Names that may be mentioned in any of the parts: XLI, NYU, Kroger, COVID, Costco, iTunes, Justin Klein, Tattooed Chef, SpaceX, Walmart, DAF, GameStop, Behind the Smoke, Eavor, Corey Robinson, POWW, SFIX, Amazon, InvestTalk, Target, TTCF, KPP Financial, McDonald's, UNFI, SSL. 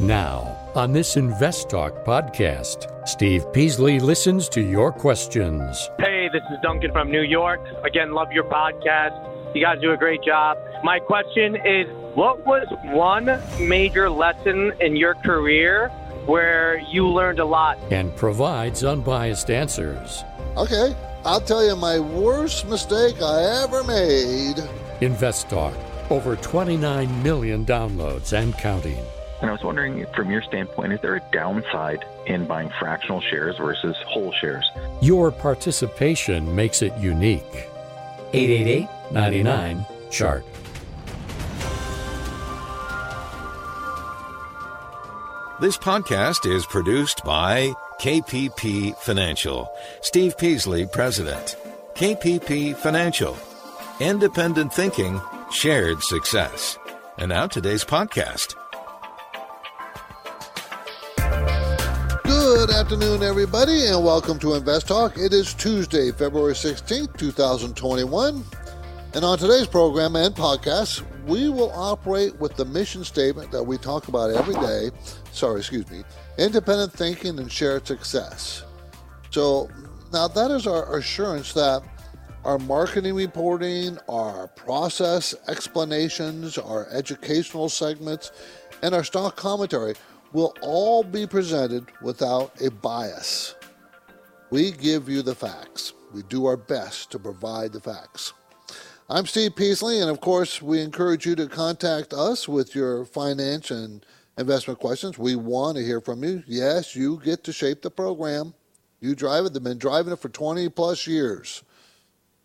Now, on this InvestTalk podcast, Steve Peasley listens to your questions. Hey, this is Duncan from New York. Again, love your podcast. You guys do a great job. My question is, what was one major lesson in your career where you learned a lot? And provides unbiased answers. Okay, I'll tell you my worst mistake I ever made. InvestTalk, over 29 million downloads and counting. And I was wondering, from your standpoint, is there a downside in buying fractional shares versus whole shares? Your participation makes it unique. 888-99-CHART. This podcast is produced by KPP Financial. Steve Peasley, President. KPP Financial. Independent thinking, shared success. And now today's podcast. Good afternoon, everybody, and welcome to Invest Talk. It is Tuesday, February 16th, 2021. And on today's program and podcast, we will operate with the mission statement that we talk about every day. Independent thinking and shared success. So now that is our assurance that our marketing reporting, our process explanations, our educational segments, and our stock commentary will all be presented without a bias. We give you the facts. We do our best to provide the facts. I'm Steve Peasley, and of course, we encourage you to contact us with your finance and investment questions. We want to hear from you. Yes, you get to shape the program. You drive it. They've been driving it for 20 plus years,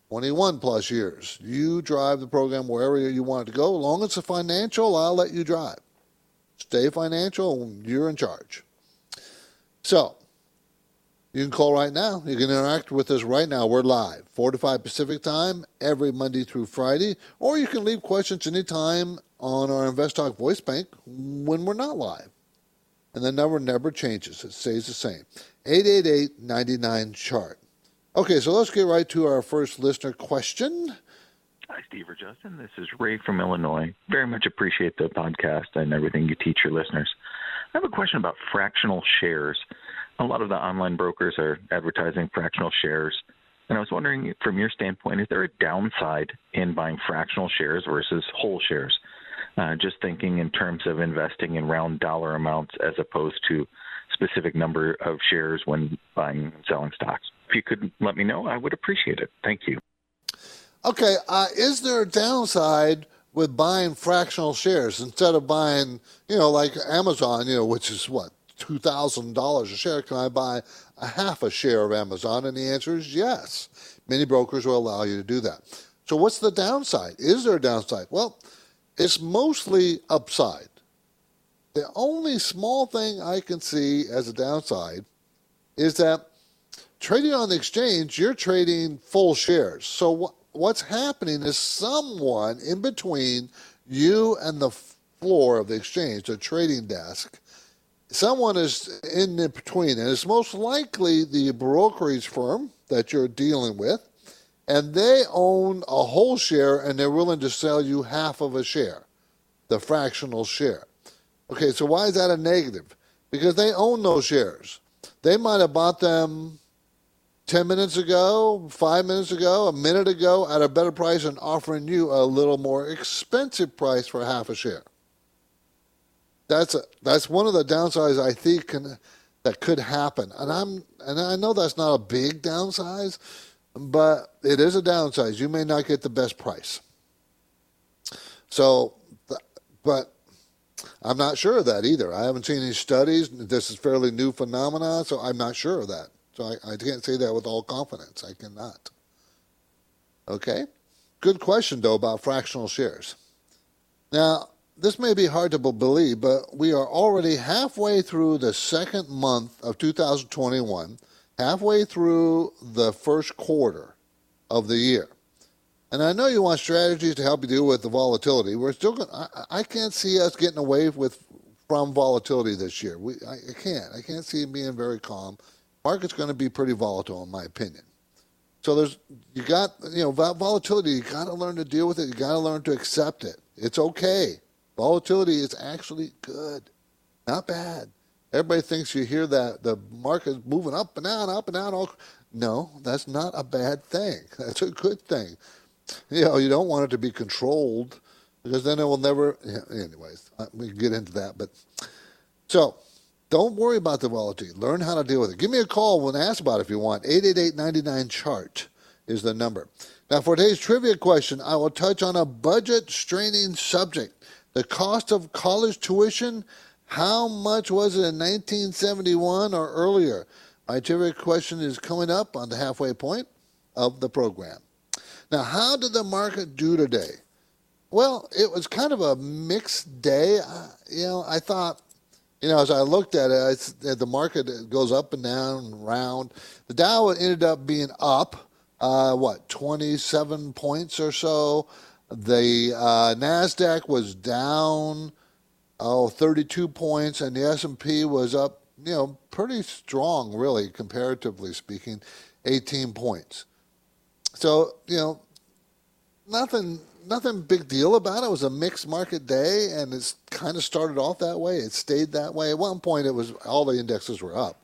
21 plus years. You drive the program wherever you want it to go. As long as it's financial, I'll let you drive. Stay financial, you're in charge. So, you can call right now. You can interact with us right now. We're live, 4 to 5 Pacific time, every Monday through Friday. Or you can leave questions anytime on our InvestTalk voice bank when we're not live. And the number never changes. It stays the same. 888-99-CHART. Okay, so let's get right to our first listener question. Hi, Steve or Justin. This is Ray from Illinois. Very much appreciate the podcast and everything you teach your listeners. I have a question about fractional shares. A lot of the online brokers are advertising fractional shares. And I was wondering, from your standpoint, is there a downside in buying fractional shares versus whole shares? Just thinking in terms of investing in round dollar amounts as opposed to specific number of shares when buying and selling stocks. If you could let me know, I would appreciate it. Thank you. Okay, is there a downside with buying fractional shares instead of buying, like Amazon, which is what, $2,000 a share? Can I buy a half a share of Amazon? And the answer is yes. Many brokers will allow you to do that. So what's the downside? Is there a downside? Well, it's mostly upside. The only small thing I can see as a downside is that trading on the exchange, you're trading full shares. So what's happening is someone in between you and the floor of the exchange, the trading desk, someone is in between, and it's most likely the brokerage firm that you're dealing with, and they own a whole share, and they're willing to sell you half of a share, the fractional share. Okay, so why is that a negative? Because they own those shares. They might have bought them 10 minutes ago, 5 minutes ago, a minute ago, at a better price and offering you a little more expensive price for half a share. That's one of the downsides I think that could happen. And I know that's not a big downside, but it is a downside. You may not get the best price. So, but I'm not sure of that either. I haven't seen any studies. This is fairly new phenomena, so I'm not sure of that. So I can't say that with all confidence. I cannot. Okay? Good question, though, about fractional shares. Now, this may be hard to believe, but we are already halfway through the second month of 2021, halfway through the first quarter of the year. And I know you want strategies to help you deal with the volatility. We're still going. I can't see us getting away from volatility this year. I can't. I can't see it being very calm. Market's going to be pretty volatile, in my opinion. So volatility. You got to learn to deal with it. You got to learn to accept it. It's okay. Volatility is actually good. Not bad. Everybody thinks you hear that the market's moving up and down. No, that's not a bad thing. That's a good thing. You know, you don't want it to be controlled because then it will never. Anyways, we can get into that. But so don't worry about the volatility. Learn how to deal with it. Give me a call when asked about it if you want. 888-99-CHART is the number. Now, for today's trivia question, I will touch on a budget-straining subject, the cost of college tuition. How much was it in 1971 or earlier? My trivia question is coming up on the halfway point of the program. Now, how did the market do today? Well, it was kind of a mixed day. I thought, as I looked at it, the market goes up and down and round. The Dow ended up being up, 27 points or so. The NASDAQ was down 32 points, and the S&P was up, pretty strong, really, comparatively speaking, 18 points. So, nothing big deal about it. It was a mixed market day, and it's kind of started off that way. It stayed that way. At one point, it was all the indexes were up.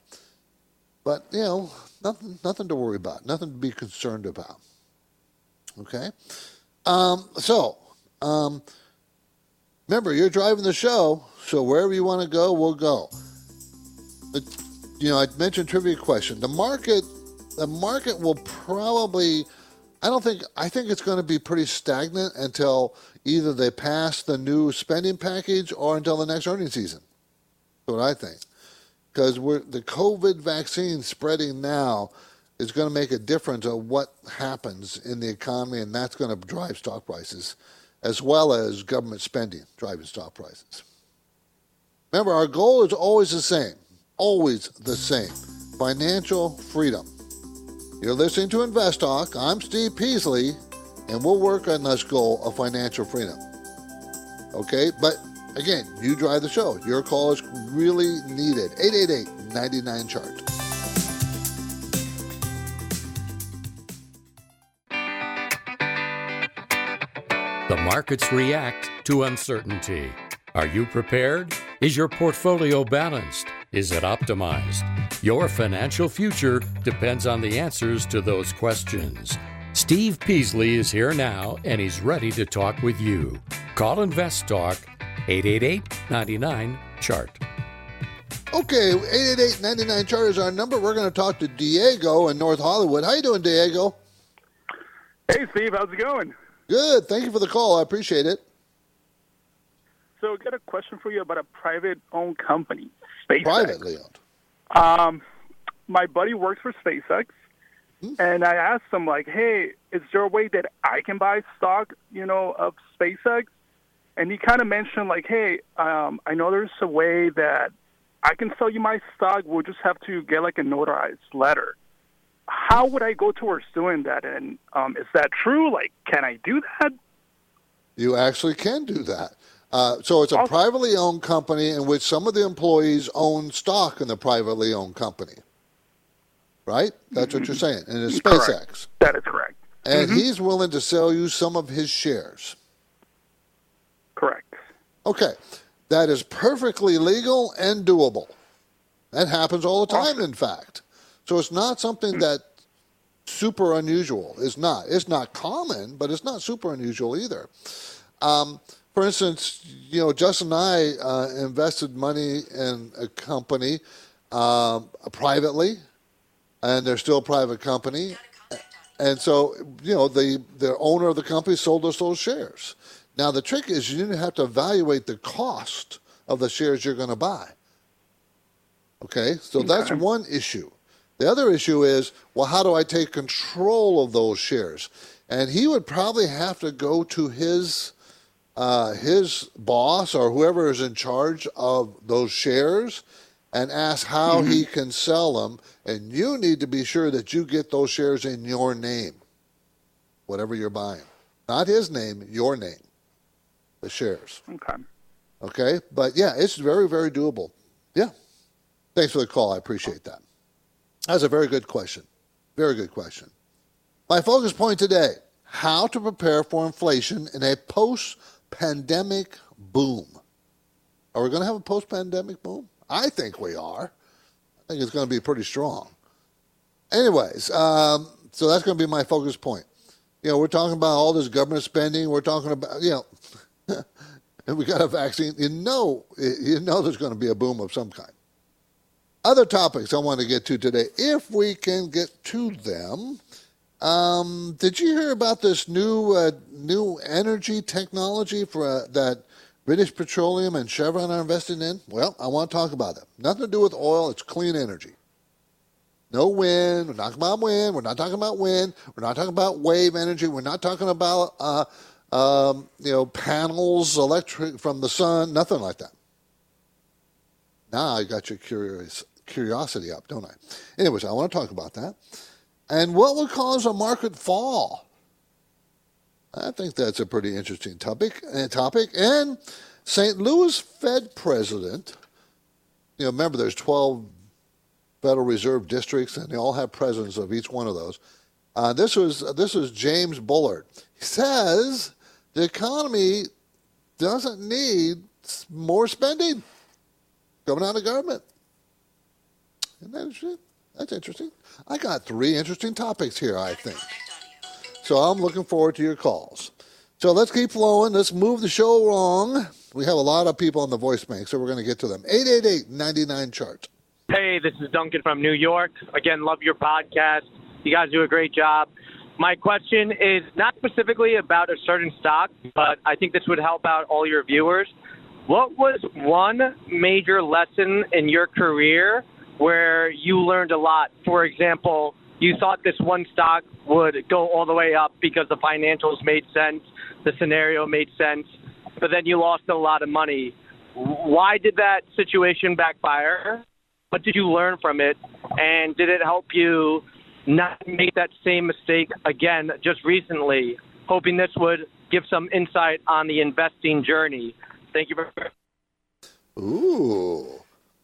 But, nothing to worry about, nothing to be concerned about. Okay? Remember, you're driving the show, so wherever you want to go, we'll go. But, I mentioned trivia question. The market will probably, I think it's going to be pretty stagnant until either they pass the new spending package or until the next earnings season. That's what I think. Because the COVID vaccine spreading now is going to make a difference of what happens in the economy, and that's going to drive stock prices, as well as government spending driving stock prices. Remember, our goal is always the same. Always the same. Financial freedom. You're listening to InvestTalk. I'm Steve Peasley, and we'll work on this goal of financial freedom. Okay? But, again, you drive the show. Your call is really needed. 888-99-CHART. The markets react to uncertainty. Are you prepared? Is your portfolio balanced? Is it optimized? Your financial future depends on the answers to those questions. Steve Peasley is here now, and he's ready to talk with you. Call InvestTalk 888-99-CHART. Okay, 888-99-CHART is our number. We're going to talk to Diego in North Hollywood. How you doing, Diego? Hey, Steve. How's it going? Good. Thank you for the call. I appreciate it. So I got a question for you about a private-owned company, SpaceX. Privately owned. My buddy works for SpaceX, and I asked him, hey, is there a way that I can buy stock, of SpaceX? And he kind of mentioned, hey, I know there's a way that I can sell you my stock. We'll just have to get, a notarized letter. How would I go towards doing that? And is that true? Can I do that? You actually can do that. So it's a privately owned company in which some of the employees own stock in the privately owned company. Right? That's what you're saying. And it's SpaceX. Correct. That is correct. And he's willing to sell you some of his shares. Correct. Okay. That is perfectly legal and doable. That happens all the time, in fact. So it's not something that's super unusual. It's not. It's not common, but it's not super unusual either. For instance, Justin and I invested money in a company privately, and they're still a private company. And so, the owner of the company sold us those shares. Now, the trick is you didn't have to evaluate the cost of the shares you're going to buy. Okay? So that's one issue. The other issue is, how do I take control of those shares? And he would probably have to go to his boss or whoever is in charge of those shares and ask how he can sell them. And you need to be sure that you get those shares in your name, whatever you're buying. Not his name, your name, the shares. Okay? But, it's very, very doable. Yeah. Thanks for the call. I appreciate that. That's a very good question. Very good question. My focus point today, how to prepare for inflation in a post-pandemic boom. Are we going to have a post-pandemic boom? I think we are. I think it's going to be pretty strong. Anyways, so that's going to be my focus point. You know, we're talking about all this government spending. We're talking about, you know, and we got a vaccine. You know there's going to be a boom of some kind. Other topics I want to get to today, if we can get to them. Did you hear about this new energy technology for that British Petroleum and Chevron are investing in? Well, I want to talk about it. Nothing to do with oil. It's clean energy. No wind. We're not talking about wind. We're not talking about wind. We're not talking about wave energy. We're not talking about panels, electric from the sun. Nothing like that. Now I got your curiosity up, don't I? Anyways, I want to talk about that. And what would cause a market fall? I think that's a pretty interesting topic. And St. Louis Fed president, you know, remember there's 12 Federal Reserve districts, and they all have presidents of each one of those. This was James Bullard. He says the economy doesn't need more spending coming out of government. Isn't that interesting? That's interesting. I got three interesting topics here, I think. So I'm looking forward to your calls. So let's keep flowing. Let's move the show along. We have a lot of people on the voice bank, so we're going to get to them. 888-99-CHART. Hey, this is Duncan from New York. Again, love your podcast. You guys do a great job. My question is not specifically about a certain stock, but I think this would help out all your viewers. What was one major lesson in your career where you learned a lot? For example, you thought this one stock would go all the way up because the financials made sense, the scenario made sense, but then you lost a lot of money. Why did that situation backfire? What did you learn from it? And did it help you not make that same mistake again just recently? Hoping this would give some insight on the investing journey. Thank you very much. Ooh.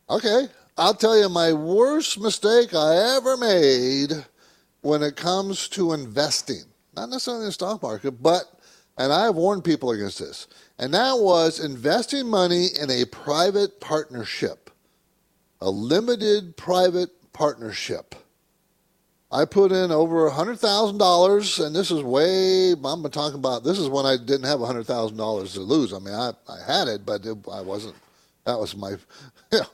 Okay. I'll tell you my worst mistake I ever made when it comes to investing, not necessarily in the stock market, and I've warned people against this, and that was investing money in a private partnership, a limited private partnership. I put in over $100,000, and this is when I didn't have $100,000 to lose. I mean, I had it, but I wasn't, that was my, you know,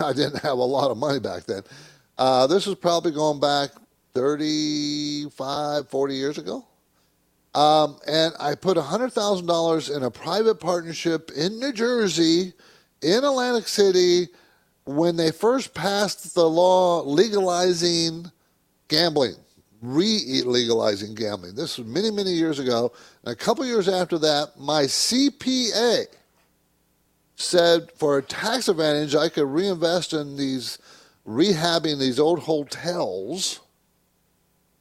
I didn't have a lot of money back then. This was probably going back 35, 40 years ago. And I put $100,000 in a private partnership in New Jersey, in Atlantic City, when they first passed the law legalizing gambling, re-legalizing gambling. This was many, many years ago. And a couple years after that, my CPA said for a tax advantage, I could reinvest in rehabbing these old hotels,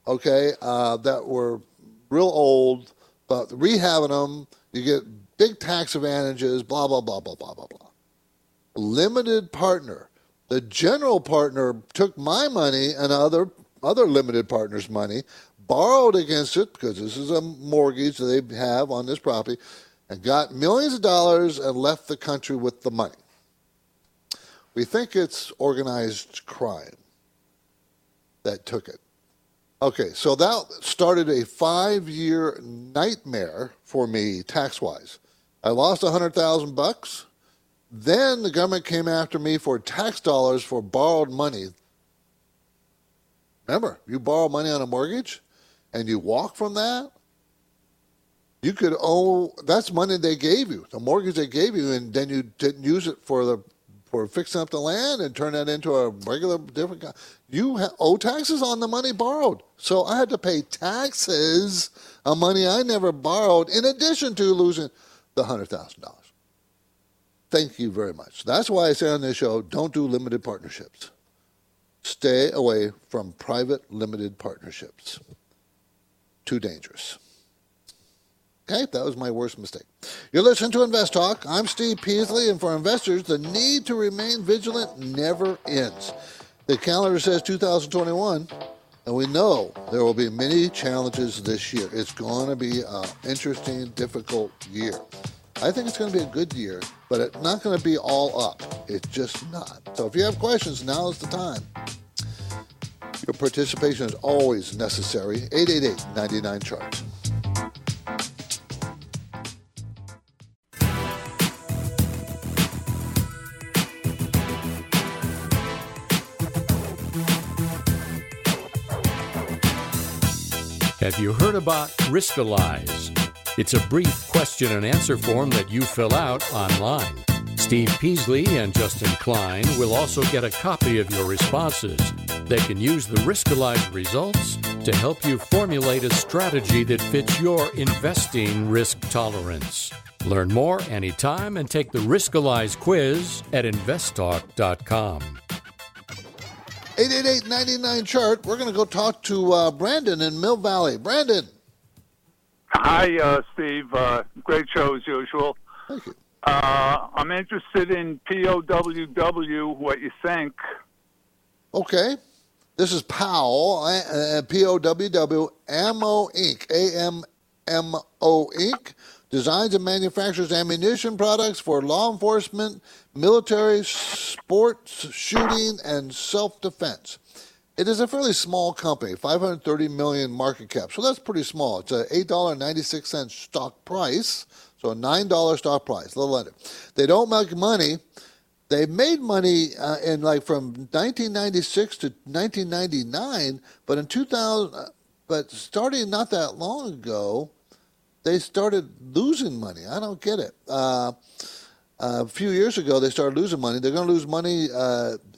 okay, that were real old, but rehabbing them, you get big tax advantages, blah, blah, blah, blah, blah, blah, blah. Limited partner. The general partner took my money and other limited partners' money, borrowed against it, because this is a mortgage they have on this property, and got millions of dollars and left the country with the money. We think it's organized crime that took it. Okay, so that started a 5-year nightmare for me tax-wise. I lost $100,000. Then the government came after me for tax dollars for borrowed money. Remember, you borrow money on a mortgage and you walk from that, you could owe, that's money they gave you, the mortgage they gave you, and then you didn't use it for fixing up the land and turn that into a regular different guy. You owe taxes on the money borrowed. So I had to pay taxes on money I never borrowed in addition to losing the $100,000. Thank you very much. That's why I say on this show, don't do limited partnerships. Stay away from private limited partnerships. Too dangerous. Okay, that was my worst mistake. You're listening to Invest Talk. I'm Steve Peasley, and for investors, the need to remain vigilant never ends. The calendar says 2021, and we know there will be many challenges this year. It's going to be an interesting, difficult year. I think it's going to be a good year, but it's not going to be all up. It's just not. So if you have questions, now is the time. Your participation is always necessary. 888-99-CHART. Have you heard about Riskalyze? It's a brief question and answer form that you fill out online. Steve Peasley and Justin Klein will also get a copy of your responses. They can use the Riskalyze results to help you formulate a strategy that fits your investing risk tolerance. Learn more anytime and take the Riskalyze quiz at investtalk.com. 888-99-CHART. We're going to go talk to Brandon in Mill Valley. Brandon. Hi, Steve. Great show as usual. Thank you. I'm interested in POWW, what you think. Okay. This is Powell, POWW, AMMO, Inc., A-M-M-O, Inc., designs and manufactures ammunition products for law enforcement, military, sports, shooting, and self-defense. It is a fairly small company, $530 million market cap. So that's pretty small. It's an $8.96 stock price, so a $9 stock price, a little under. They don't make money. They made money in like from 1996 to 1999, but in 2000, but starting not that long ago, they started losing money. I don't get it. A few years ago, they started losing money. They're going to lose money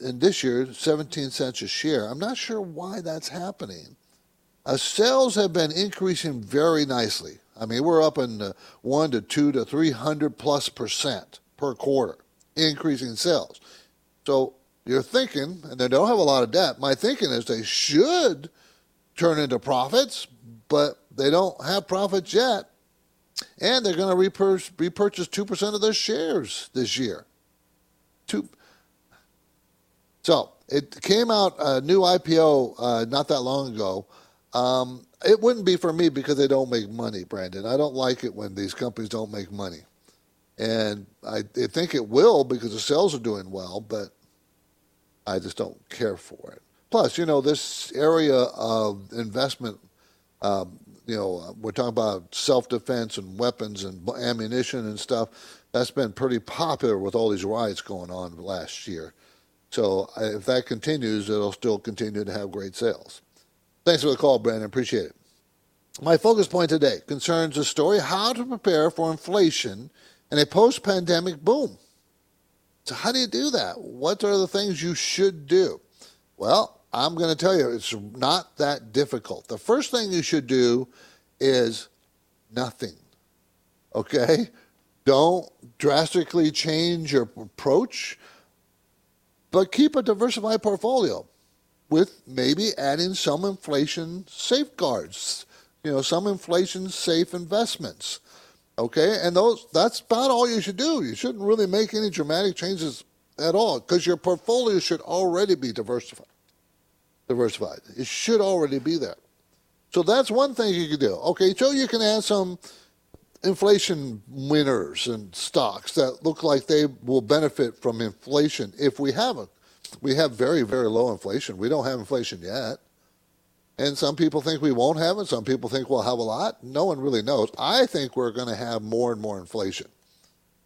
in this year, 17 cents a share. I'm not sure why that's happening. Sales have been increasing very nicely. I mean, we're up in 1 to 2 to 300+% per quarter, increasing sales. So you're thinking, and they don't have a lot of debt, my thinking is they should turn into profits, but they don't have profits yet. And they're going to repurchase 2% of their shares this year. So it came out a new IPO not that long ago. It wouldn't be for me because they don't make money, Brandon. I don't like it when these companies don't make money. And I think it will because the sales are doing well, but I just don't care for it. Plus, you know, this area of investment, we're talking about self-defense and weapons and ammunition and stuff. That's been pretty popular with all these riots going on last year. So if that continues, it'll still continue to have great sales. Thanks for the call, Brandon. Appreciate it. My focus point today concerns the story, how to prepare for inflation in a post-pandemic boom. So how do you do that? What are the things you should do? Well, I'm going to tell you, it's not that difficult. The first thing you should do is nothing, okay? Don't drastically change your approach, but keep a diversified portfolio with maybe adding some inflation safeguards, some inflation-safe investments, okay? And that's about all you should do. You shouldn't really make any dramatic changes at all because your portfolio should already be diversified. It should already be there. So that's one thing you can do. Okay, so you can add some inflation winners and stocks that look like they will benefit from inflation if we haven't. We have very, very low inflation. We don't have inflation yet. And some people think we won't have it. Some people think we'll have a lot. No one really knows. I think we're going to have more and more inflation.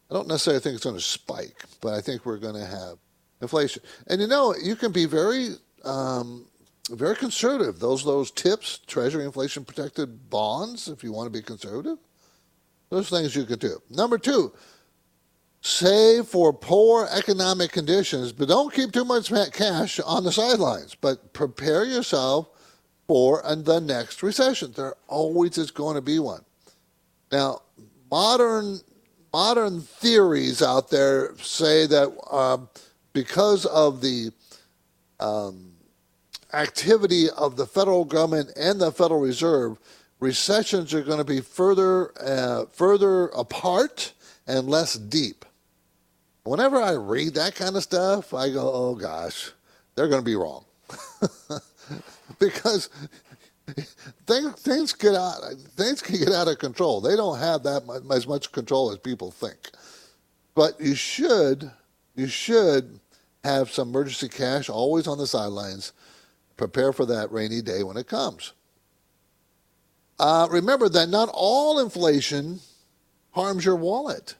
I don't necessarily think it's going to spike, but I think we're going to have inflation. And you can be very... very conservative. Those tips, Treasury inflation protected bonds, if you want to be conservative, those things you could do. Number two, save for poor economic conditions, but don't keep too much cash on the sidelines, but prepare yourself for the next recession. There always is going to be one. Now, modern theories out there say that because of the activity of the federal government and the Federal Reserve, recessions are going to be further apart and less deep. Whenever I read that kind of stuff, I go, oh gosh, they're going to be wrong. Because Things can get out of control. They don't have that much, as much control as people think. But you should have some emergency cash always on the sidelines. Prepare for that rainy day when it comes. Remember that not all inflation harms your wallet.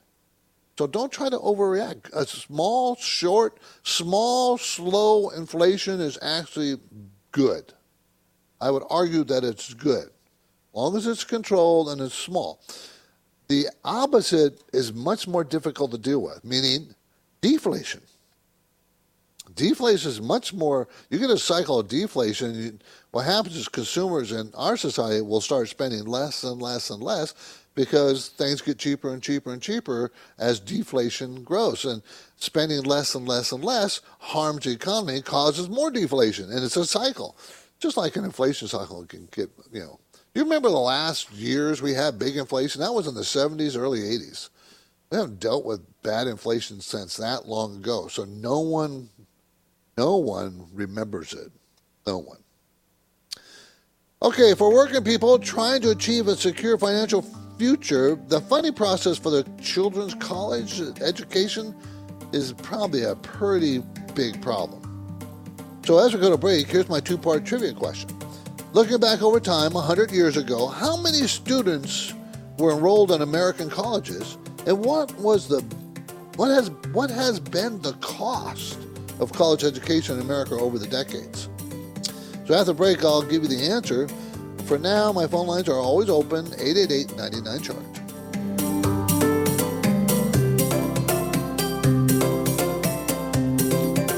So don't try to overreact. A slow inflation is actually good. I would argue that it's good, as long as it's controlled and it's small. The opposite is much more difficult to deal with, meaning deflation. Deflation is much more, you get a cycle of deflation. What happens is consumers in our society will start spending less and less and less because things get cheaper and cheaper and cheaper as deflation grows. And spending less and less and less harms the economy, causes more deflation, and it's a cycle. Just like an inflation cycle can get, you remember the last years we had big inflation? That was in the 70s, early 80s. We haven't dealt with bad inflation since that long ago. So no one remembers it. No one. Okay, for working people trying to achieve a secure financial future, the funding process for the children's college education is probably a pretty big problem. So as we go to break, here's my two-part trivia question. Looking back over time, 100 years ago, how many students were enrolled in American colleges, and what has been the cost of college education in America over the decades? So after the break, I'll give you the answer. For now, my phone lines are always open, 888-99-CHART.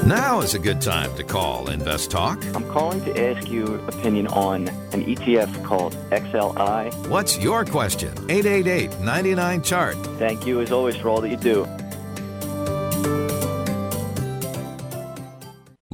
Now is a good time to call InvestTalk. I'm calling to ask your opinion on an ETF called XLI. What's your question? 888-99-CHART. Thank you, as always, for all that you do.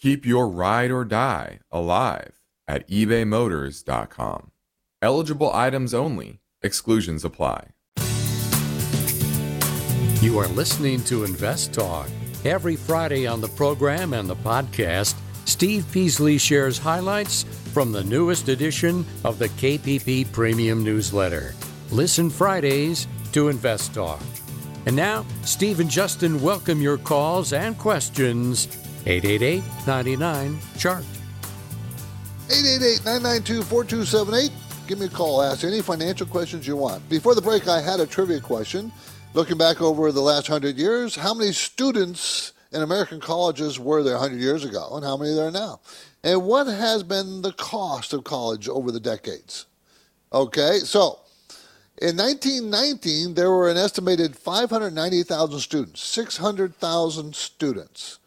Keep your ride or die alive at ebaymotors.com. Eligible items only. Exclusions apply. You are listening to Invest Talk. Every Friday on the program and the podcast, Steve Peasley shares highlights from the newest edition of the KPP Premium Newsletter. Listen Fridays to Invest Talk. And now, Steve and Justin welcome your calls and questions. 888-99-CHART. 888-992-4278. Give me a call. Ask any financial questions you want. Before the break, I had a trivia question. Looking back over the last 100 years, how many students in American colleges were there 100 years ago, and how many are there now? And what has been the cost of college over the decades? Okay, so in 1919, there were an estimated 590,000 students, 600,000 students.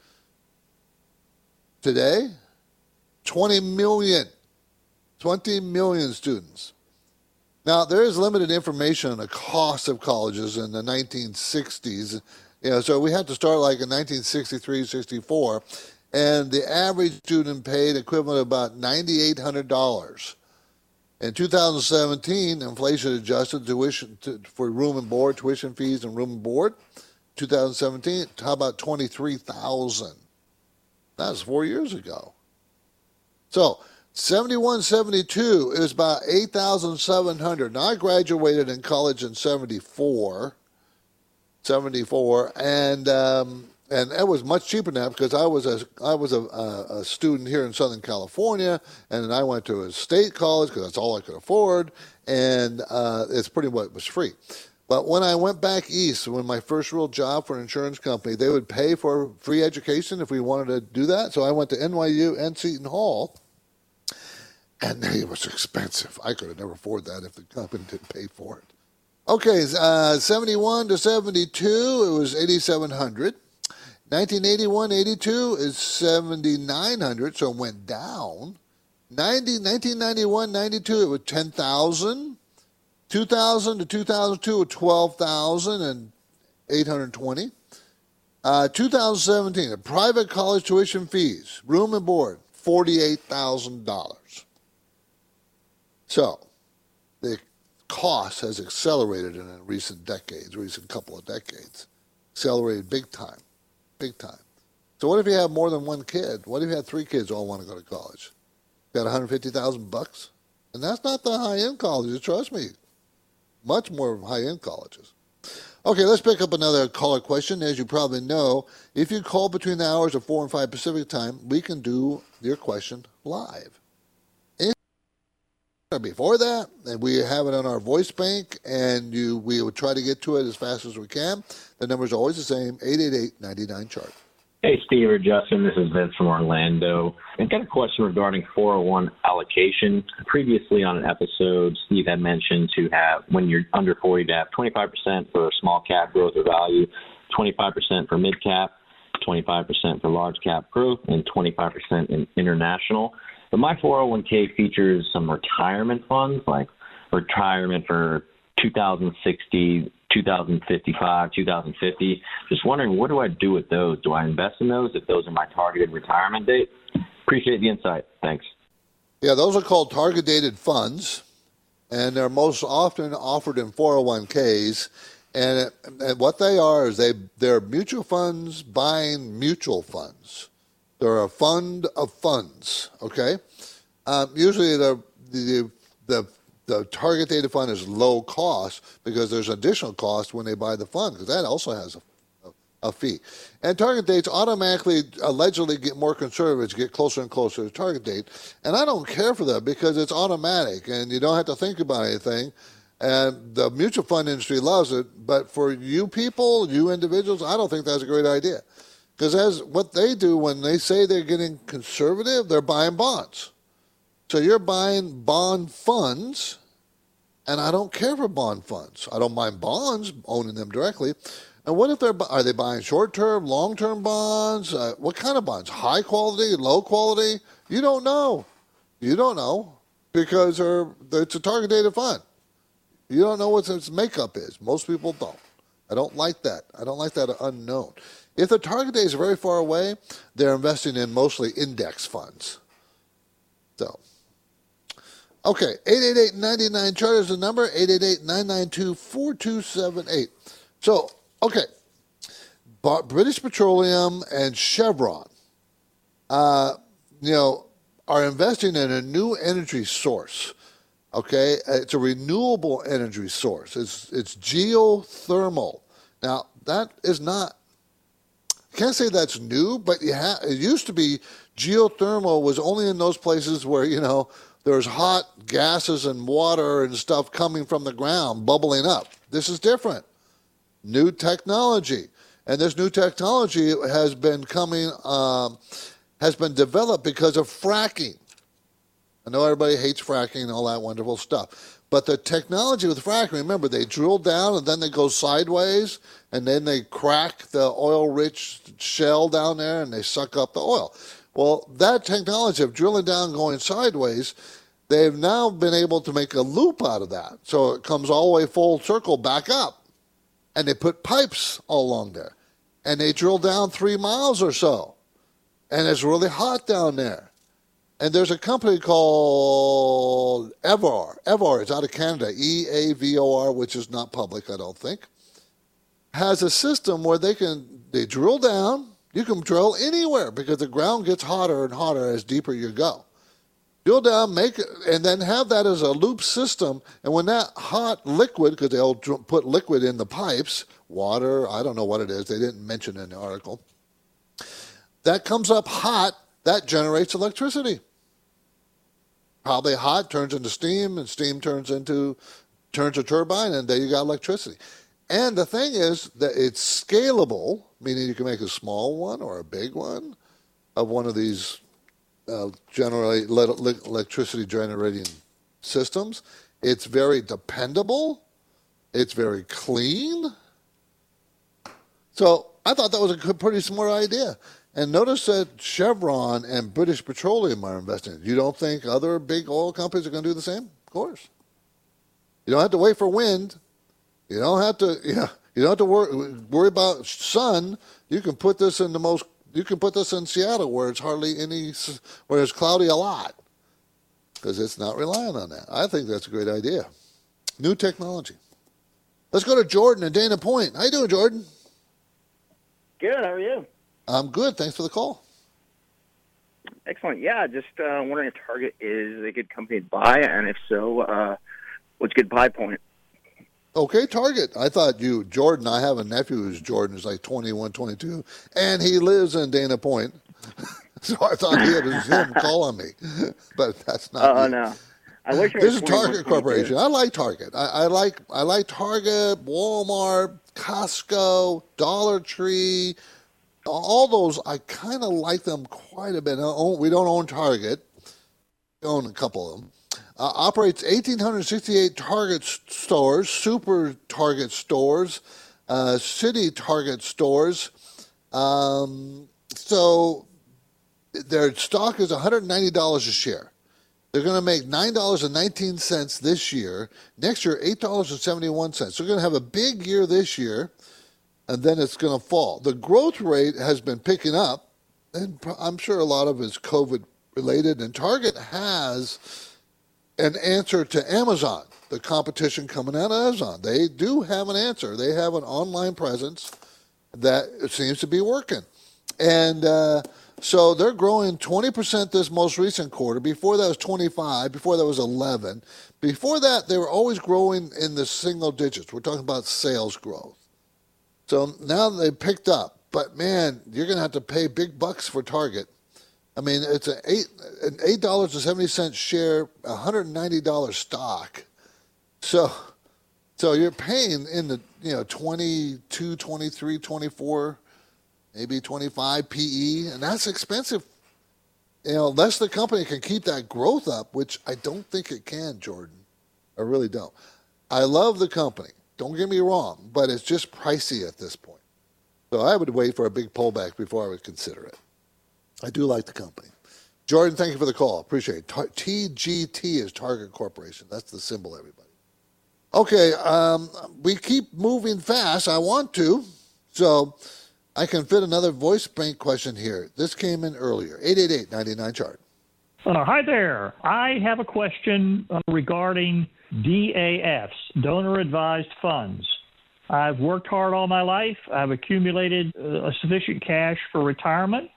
Today, 20 million students. Now, there is limited information on the cost of colleges in the 1960s. You know, so we had to start like in 1963, 64, and the average student paid equivalent of about $9,800. In 2017, inflation adjusted tuition for room and board, tuition fees and room and board. 2017, how about $23,000? That was 4 years ago. So, 71-72 is about $8,700. Now, I graduated in college in 74, and it was much cheaper than that because I was a student here in Southern California, and then I went to a state college because that's all I could afford, and it's pretty much was free. But when I went back east, when my first real job for an insurance company, they would pay for free education if we wanted to do that. So I went to NYU and Seton Hall, and it was expensive. I could have never afforded that if the company didn't pay for it. Okay, 71-72, it was $8,700. 1981-82 is $7,900, so it went down. 1991-92, it was $10,000. 2000-2002 with $12,820. 2017, private college tuition fees, room and board, $48,000. So the cost has accelerated in recent decades, recent couple of decades. Accelerated big time, big time. So what if you have more than one kid? What if you had three kids who all want to go to college? Got $150,000? And that's not the high-end colleges, trust me. Much more high-end colleges. Okay, let's pick up another caller question. As you probably know, if you call between the hours of 4 and 5 Pacific time, we can do your question live. And before that, we have it on our voice bank, and we will try to get to it as fast as we can. The number's always the same, 888-99-CHART. Hey, Steve or Justin, this is Vince from Orlando. I've got a question regarding 401 allocation. Previously on an episode, Steve had mentioned to have, when you're under 40, to have 25% for small cap growth or value, 25% for mid cap, 25% for large cap growth, and 25% in international. But my 401k features some retirement funds, like retirement for 2060, 2055, 2050. Just wondering, what do I do with those? Do I invest in those if those are my targeted retirement date? Appreciate the insight. Thanks. Yeah, those are called target dated funds, and they're most often offered in 401ks. And what they are is they're mutual funds buying mutual funds. They're a fund of funds, okay? Usually the target date fund is low cost because there's additional cost when they buy the fund because that also has a fee. And target dates automatically, allegedly, get more conservative as you get closer and closer to target date. And I don't care for that because it's automatic and you don't have to think about anything. And the mutual fund industry loves it. But for you people, you individuals, I don't think that's a great idea because as what they do when they say they're getting conservative, they're buying bonds. So you're buying bond funds, and I don't care for bond funds. I don't mind bonds, owning them directly. And what if are they buying short-term, long-term bonds? What kind of bonds? High quality, low quality? You don't know. You don't know because it's a target date fund. You don't know what its makeup is. Most people don't. I don't like that. I don't like that unknown. If the target date is very far away, they're investing in mostly index funds. So, okay, 888-99-CHART is the number, 888-992-4278. So, okay, British Petroleum and Chevron, are investing in a new energy source. Okay, it's a renewable energy source. It's geothermal. Now that is not. I can't say that's new, but it used to be geothermal was only in those places where there's hot gases and water and stuff coming from the ground bubbling up. This is different. New technology, and this new technology has been coming, has been developed because of fracking. I know everybody hates fracking and all that wonderful stuff. But the technology with fracking, remember, they drill down and then they go sideways and then they crack the oil-rich shell down there and they suck up the oil. Well, that technology of drilling down and going sideways, they've now been able to make a loop out of that. So it comes all the way full circle back up. And they put pipes all along there. And they drill down 3 miles or so. And it's really hot down there. And there's a company called Eavor. Eavor is out of Canada, E-A-V-O-R, which is not public, I don't think. Has a system where they drill down. You can drill anywhere because the ground gets hotter and hotter as deeper you go. Drill down, make it, and then have that as a loop system. And when that hot liquid, because they'll put liquid in the pipes, water, I don't know what it is. They didn't mention in the article. That comes up hot. That generates electricity. Probably hot turns into steam, and steam turns a turbine, and there you got electricity. And the thing is that it's scalable, meaning you can make a small one or a big one of one of these electricity generating systems. It's very dependable. It's very clean. So I thought that was a pretty smart idea. And notice that Chevron and British Petroleum are investing. You don't think other big oil companies are going to do the same? Of course. You don't have to wait for wind. You don't have to. You don't have to worry about sun. You can put this in You can put this in Seattle, where it's where it's cloudy a lot, because it's not relying on that. I think that's a great idea. New technology. Let's go to Jordan and Dana Point. How you doing, Jordan? Good. How are you? I'm good. Thanks for the call. Excellent. Yeah, just wondering if Target is a good company to buy, and if so, what's a good buy point? Okay, Target. I thought you, Jordan, I have a nephew who's Jordan, who's like 21, 22, and he lives in Dana Point. So I thought he had him call on me, but that's not me. Oh, no. I wish this is Target Corporation. I like Target. I like Target, Walmart, Costco, Dollar Tree. All those, I kind of like them quite a bit. We don't own Target. We own a couple of them. Operates 1,868 Target stores, Super Target stores, City Target stores. So their stock is $190 a share. They're going to make $9.19 this year. Next year, $8.71. So they're going to have a big year this year. And then it's going to fall. The growth rate has been picking up, and I'm sure a lot of it is COVID-related. And Target has an answer to Amazon, the competition coming out of Amazon. They do have an answer. They have an online presence that seems to be working. And so they're growing 20% this most recent quarter. Before that was 25. Before that was 11. Before that, they were always growing in the single digits. We're talking about sales growth. So now they picked up, but man, you're going to have to pay big bucks for Target. I mean, it's an $8.70 share, $190 stock. So you're paying in the 22, 23, 24, maybe 25 PE, and that's expensive. Unless the company can keep that growth up, which I don't think it can, Jordan. I really don't. I love the company. Don't get me wrong, but it's just pricey at this point. So I would wait for a big pullback before I would consider it. I do like the company. Jordan, thank you for the call. Appreciate it. TGT is Target Corporation. That's the symbol, everybody. Okay, we keep moving fast. I want to. So I can fit another voice bank question here. This came in earlier. 888-99-CHART. Hi there. I have a question regarding DAFs, donor-advised funds. I've worked hard all my life. I've accumulated sufficient cash for retirement,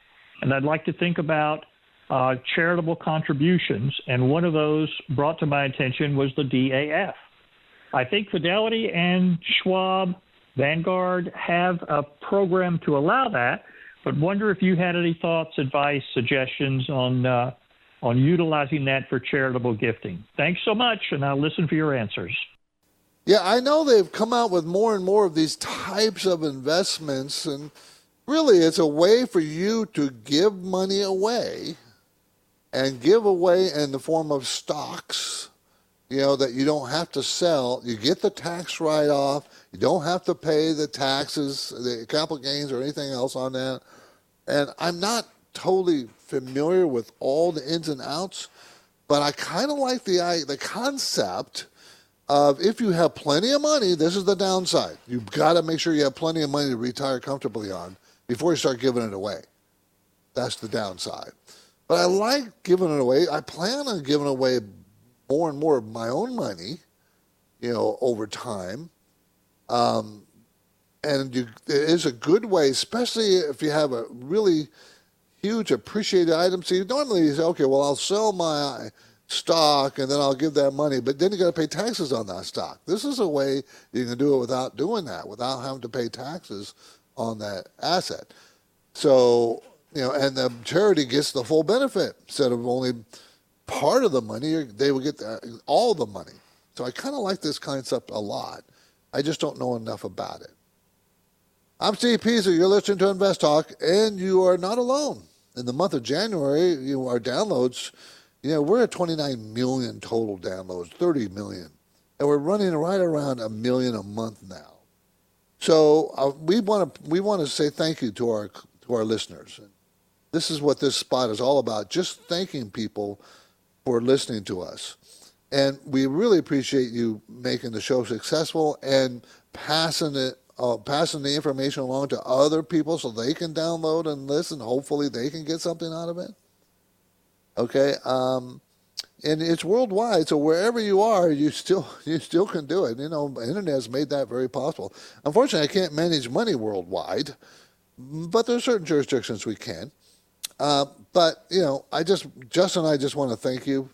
and I'd like to think about charitable contributions, and one of those brought to my attention was the DAF. I think Fidelity and Schwab, Vanguard have a program to allow that, but wonder if you had any thoughts, advice, suggestions on utilizing that for charitable gifting. Thanks so much, and I'll listen for your answers. Yeah, I know they've come out with more and more of these types of investments, and really it's a way for you to give money away and give away in the form of stocks, you know, that you don't have to sell. You get the tax write-off. You don't have to pay the taxes, the capital gains or anything else on that. And I'm not totally familiar with all the ins and outs, but I kind of like the concept of if you have plenty of money, this is the downside. You've got to make sure you have plenty of money to retire comfortably on before you start giving it away. That's the downside. But I like giving it away. I plan on giving away more and more of my own money, you know, over time. It is a good way, especially if you have a really huge appreciated item. So you normally say, okay, well, I'll sell my stock and then I'll give that money, but then you got to pay taxes on that stock. This is a way you can do it without doing that, without having to pay taxes on that asset. So, you know, and the charity gets the full benefit instead of only part of the money. They will get all the money. So I kind of like this concept a lot. I just don't know enough about it. I'm Steve Peasley. You're listening to Invest Talk, and you are not alone. In the month of January, our downloads, we're at 29 million total downloads, 30 million. And we're running right around 1 million a month now. So we want to say thank you to our listeners. This is what this spot is all about, just thanking people for listening to us. And we really appreciate you making the show successful and passing the information along to other people so they can download and listen. Hopefully they can get something out of it. Okay, and it's worldwide, so wherever you are, you still can do it. The internet has made that very possible. Unfortunately, I can't manage money worldwide, but there are certain jurisdictions we can. Justin and I just want to thank you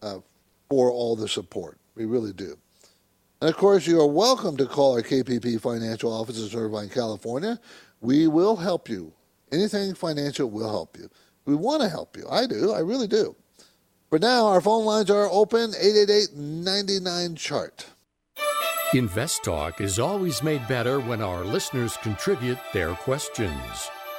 for all the support. We really do. And of course, you are welcome to call our KPP Financial offices in Irvine, California. We will help you. Anything financial will help you. We want to help you. I do. I really do. For now, our phone lines are open, 888-99-CHART. Invest Talk is always made better when our listeners contribute their questions.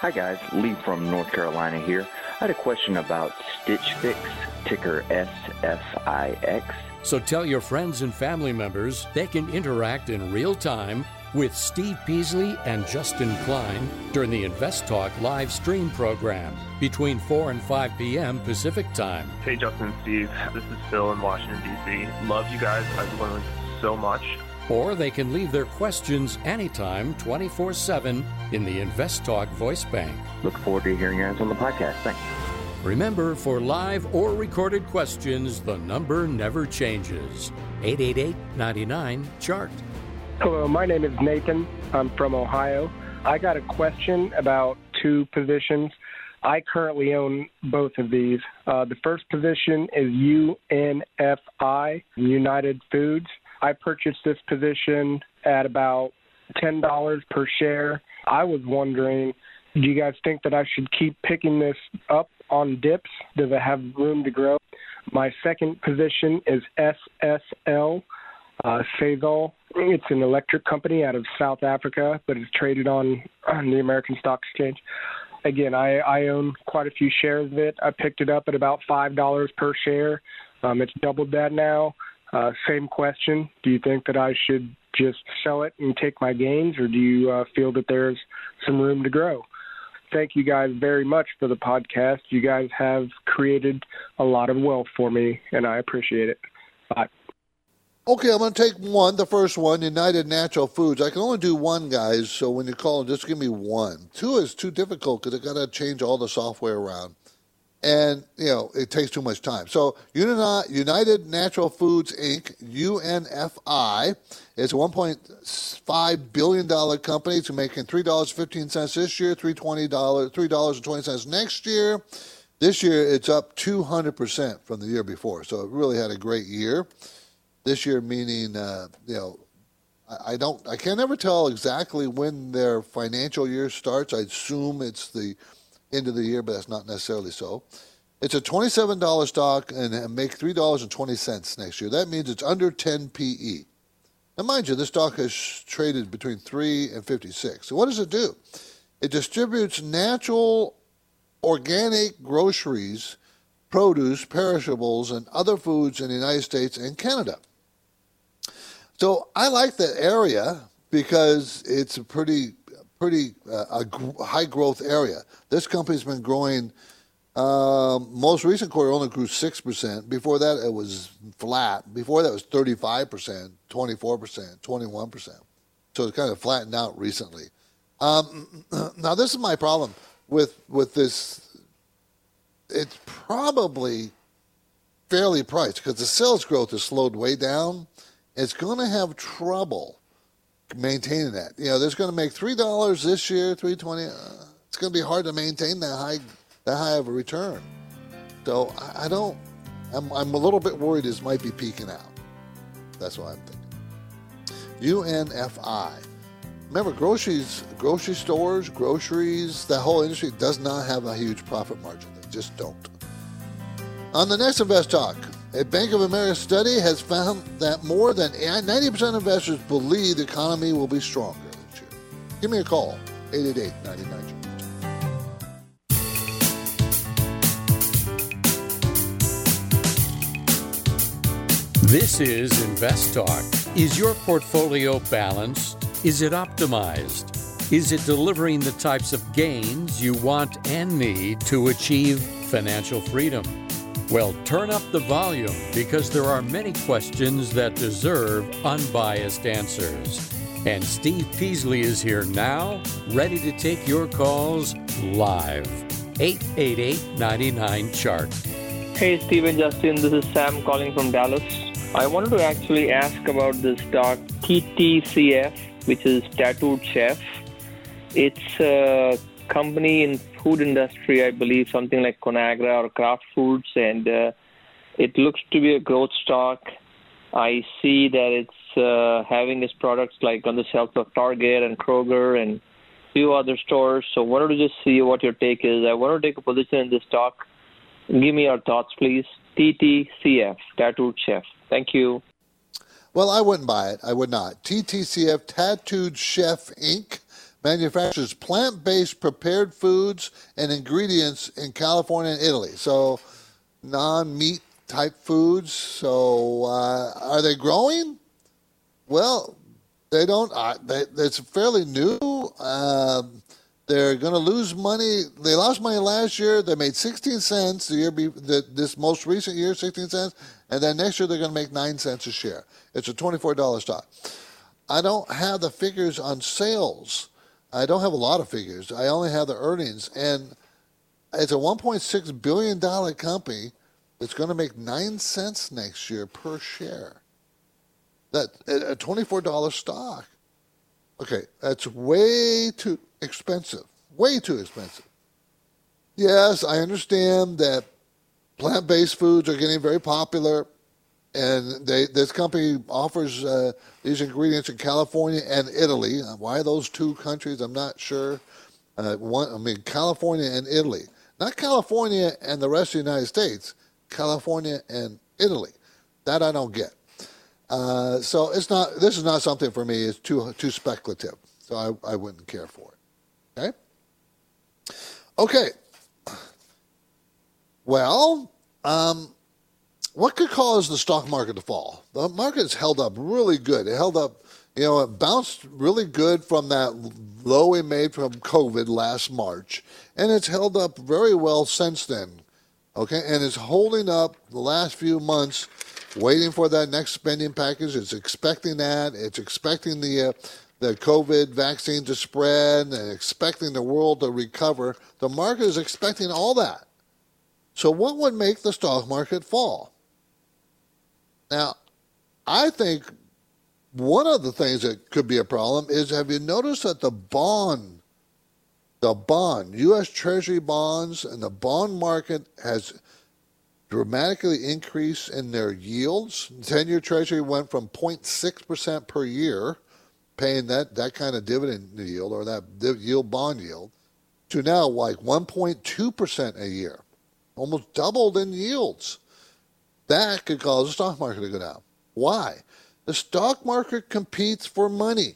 Hi, guys. Lee from North Carolina here. I had a question about Stitch Fix, ticker SFIX. So tell your friends and family members they can interact in real time with Steve Peasley and Justin Klein during the Invest Talk live stream program between 4 and 5 p.m. Pacific time. Hey, Justin and Steve. This is Phil in Washington, D.C. Love you guys. I've learned so much. Or they can leave their questions anytime, 24/7, in the Invest Talk voice bank. Look forward to hearing you guys on the podcast. Thanks. Remember, for live or recorded questions, the number never changes. 888-99-CHART. Hello, my name is Nathan. I'm from Ohio. I got a question about two positions. I currently own both of these. The first position is UNFI, United Foods. I purchased this position at about $10 per share. I was wondering, do you guys think that I should keep picking this up on dips? Does it have room to grow? My second position is SSL. Sazal. It's an electric company out of South Africa, but it's traded on the American Stock Exchange. Again, I own quite a few shares of it. I picked it up at about $5 per share. It's doubled that now. Same question. Do you think that I should just sell it and take my gains, or do you feel that there's some room to grow? Thank you guys very much for the podcast. You guys have created a lot of wealth for me, and I appreciate it. Bye. Okay, I'm going to take one, the first one, United Natural Foods. I can only do one, guys, so when you call, just give me one. Two is too difficult because I've got to change all the software around. And, you know, it takes too much time. So United Natural Foods, Inc., UNFI, is a $1.5 billion company. It's making $3.15 this year, $3.20 next year. This year, it's up 200% from the year before. So it really had a great year. This year, meaning, you know, I can't ever tell exactly when their financial year starts. I assume it's the end of the year, but that's not necessarily so. It's a $27 stock and make $3.20 next year. That means it's under 10 PE. Now, mind you, this stock has traded between 3 and 56. So what does it do? It distributes natural, organic groceries, produce, perishables, and other foods in the United States and Canada. So I like that area because it's a pretty high growth area. This company's been growing, most recent quarter only grew 6%. Before that, it was flat. Before that, it was 35%, 24%, 21%. So it's kind of flattened out recently. Now, this is my problem with this. It's probably fairly priced because the sales growth has slowed way down. It's going to have trouble maintaining that. You know, there's going to make $3 this year, $3.20. It's going to be hard to maintain that high of a return. So I'm a little bit worried this might be peaking out. That's what I'm thinking. UNFI. Remember, grocery stores, groceries, the whole industry does not have a huge profit margin. They just don't. On the next Invest Talk, a Bank of America study has found that more than 90% of investors believe the economy will be stronger this year. Give me a call, 888-99. This is InvestTalk. Is your portfolio balanced? Is it optimized? Is it delivering the types of gains you want and need to achieve financial freedom? Well, turn up the volume because there are many questions that deserve unbiased answers. And Steve Peasley is here now, ready to take your calls live. 888-99-CHART. Hey, Steve and Justin, this is Sam calling from Dallas. I wanted to actually ask about this stock TTCF, which is Tattooed Chef. It's a company in food industry, I believe, something like Conagra or Kraft Foods, and it looks to be a growth stock. I see that it's having its products like on the shelves of Target and Kroger and a few other stores. So I wanted to just see what your take is. I want to take a position in this stock. Give me your thoughts, please. TTCF, Tattooed Chef. Thank you. Well, I wouldn't buy it. I would not. TTCF, Tattooed Chef, Inc., manufactures plant-based prepared foods and ingredients in California and Italy. So non-meat type foods. So are they growing? Well, they don't. It's fairly new. They're going to lose money. They lost money last year. They made 16 cents the year this most recent year, 16 cents. And then next year they're going to make 9 cents a share. It's a $24 stock. I don't have the figures on sales. I don't have a lot of figures. I only have the earnings. And it's a $1.6 billion company that's going to make 9 cents next year per share. That a $24 stock. Okay, that's way too expensive. Way too expensive. Yes, I understand that plant-based foods are getting very popular. And this company offers these ingredients in California and Italy. Why those two countries? I'm not sure. California and Italy. Not California and the rest of the United States. California and Italy. That I don't get. So this is not something for me. It's too speculative. So I wouldn't care for it. Okay. Well, what could cause the stock market to fall? The market's held up really good. It held up, you know, it bounced really good from that low it made from COVID last March. And it's held up very well since then. Okay, and it's holding up the last few months waiting for that next spending package. It's expecting that. It's expecting the COVID vaccine to spread and expecting the world to recover. The market is expecting all that. So what would make the stock market fall? Now, I think one of the things that could be a problem is, have you noticed that the bond, U.S. Treasury bonds and the bond market has dramatically increased in their yields? 10-year Treasury went from 0.6% per year, paying that kind of dividend yield or that bond yield, to now like 1.2% a year, almost doubled in yields. That could cause the stock market to go down. Why? The stock market competes for money.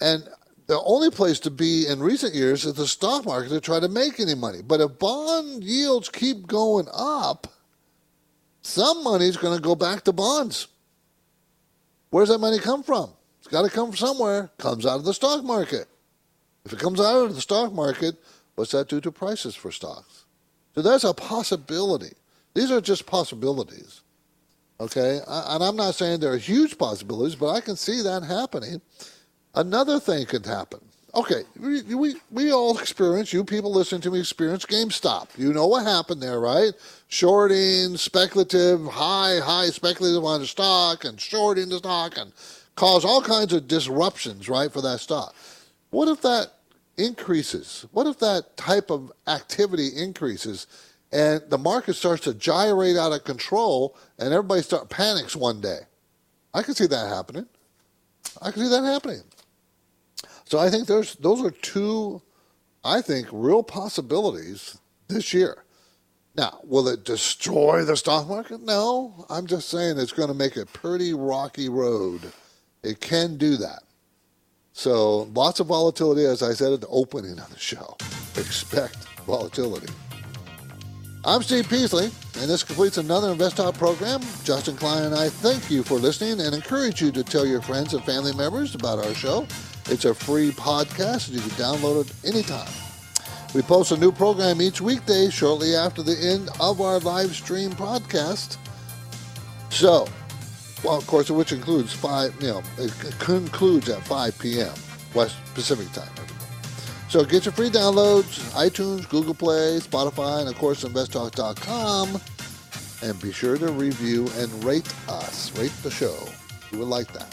And the only place to be in recent years is the stock market to try to make any money. But if bond yields keep going up, some money's going to go back to bonds. Where's that money come from? It's got to come from somewhere. It comes out of the stock market. If it comes out of the stock market, what's that do to prices for stocks? So that's a possibility. These are just possibilities, okay? And I'm not saying they're huge possibilities, but I can see that happening. Another thing could happen. Okay, we all experience, you people listening to me experience GameStop. You know what happened there, right? Shorting, speculative, high speculative on the stock and shorting the stock and cause all kinds of disruptions, right, for that stock. What if that increases? What if that type of activity increases and the market starts to gyrate out of control and everybody panics one day? I can see that happening. So I think those are two, I think, real possibilities this year. Now, will it destroy the stock market? No. I'm just saying it's going to make a pretty rocky road. It can do that. So lots of volatility, as I said at the opening of the show. Expect volatility. I'm Steve Peasley, and this completes another InvestTalk program. Justin Klein and I thank you for listening and encourage you to tell your friends and family members about our show. It's a free podcast, and you can download it anytime. We post a new program each weekday shortly after the end of our live stream podcast. So, well, of course, which includes it concludes at 5 p.m. West Pacific time. So get your free downloads, iTunes, Google Play, Spotify, and of course, investtalk.com. And be sure to review and rate us. Rate the show. You would like that.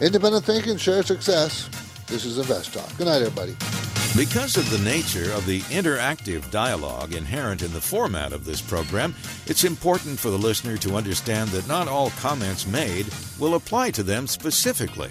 Independent thinking, share success. This is InvestTalk. Good night, everybody. Because of the nature of the interactive dialogue inherent in the format of this program, it's important for the listener to understand that not all comments made will apply to them specifically.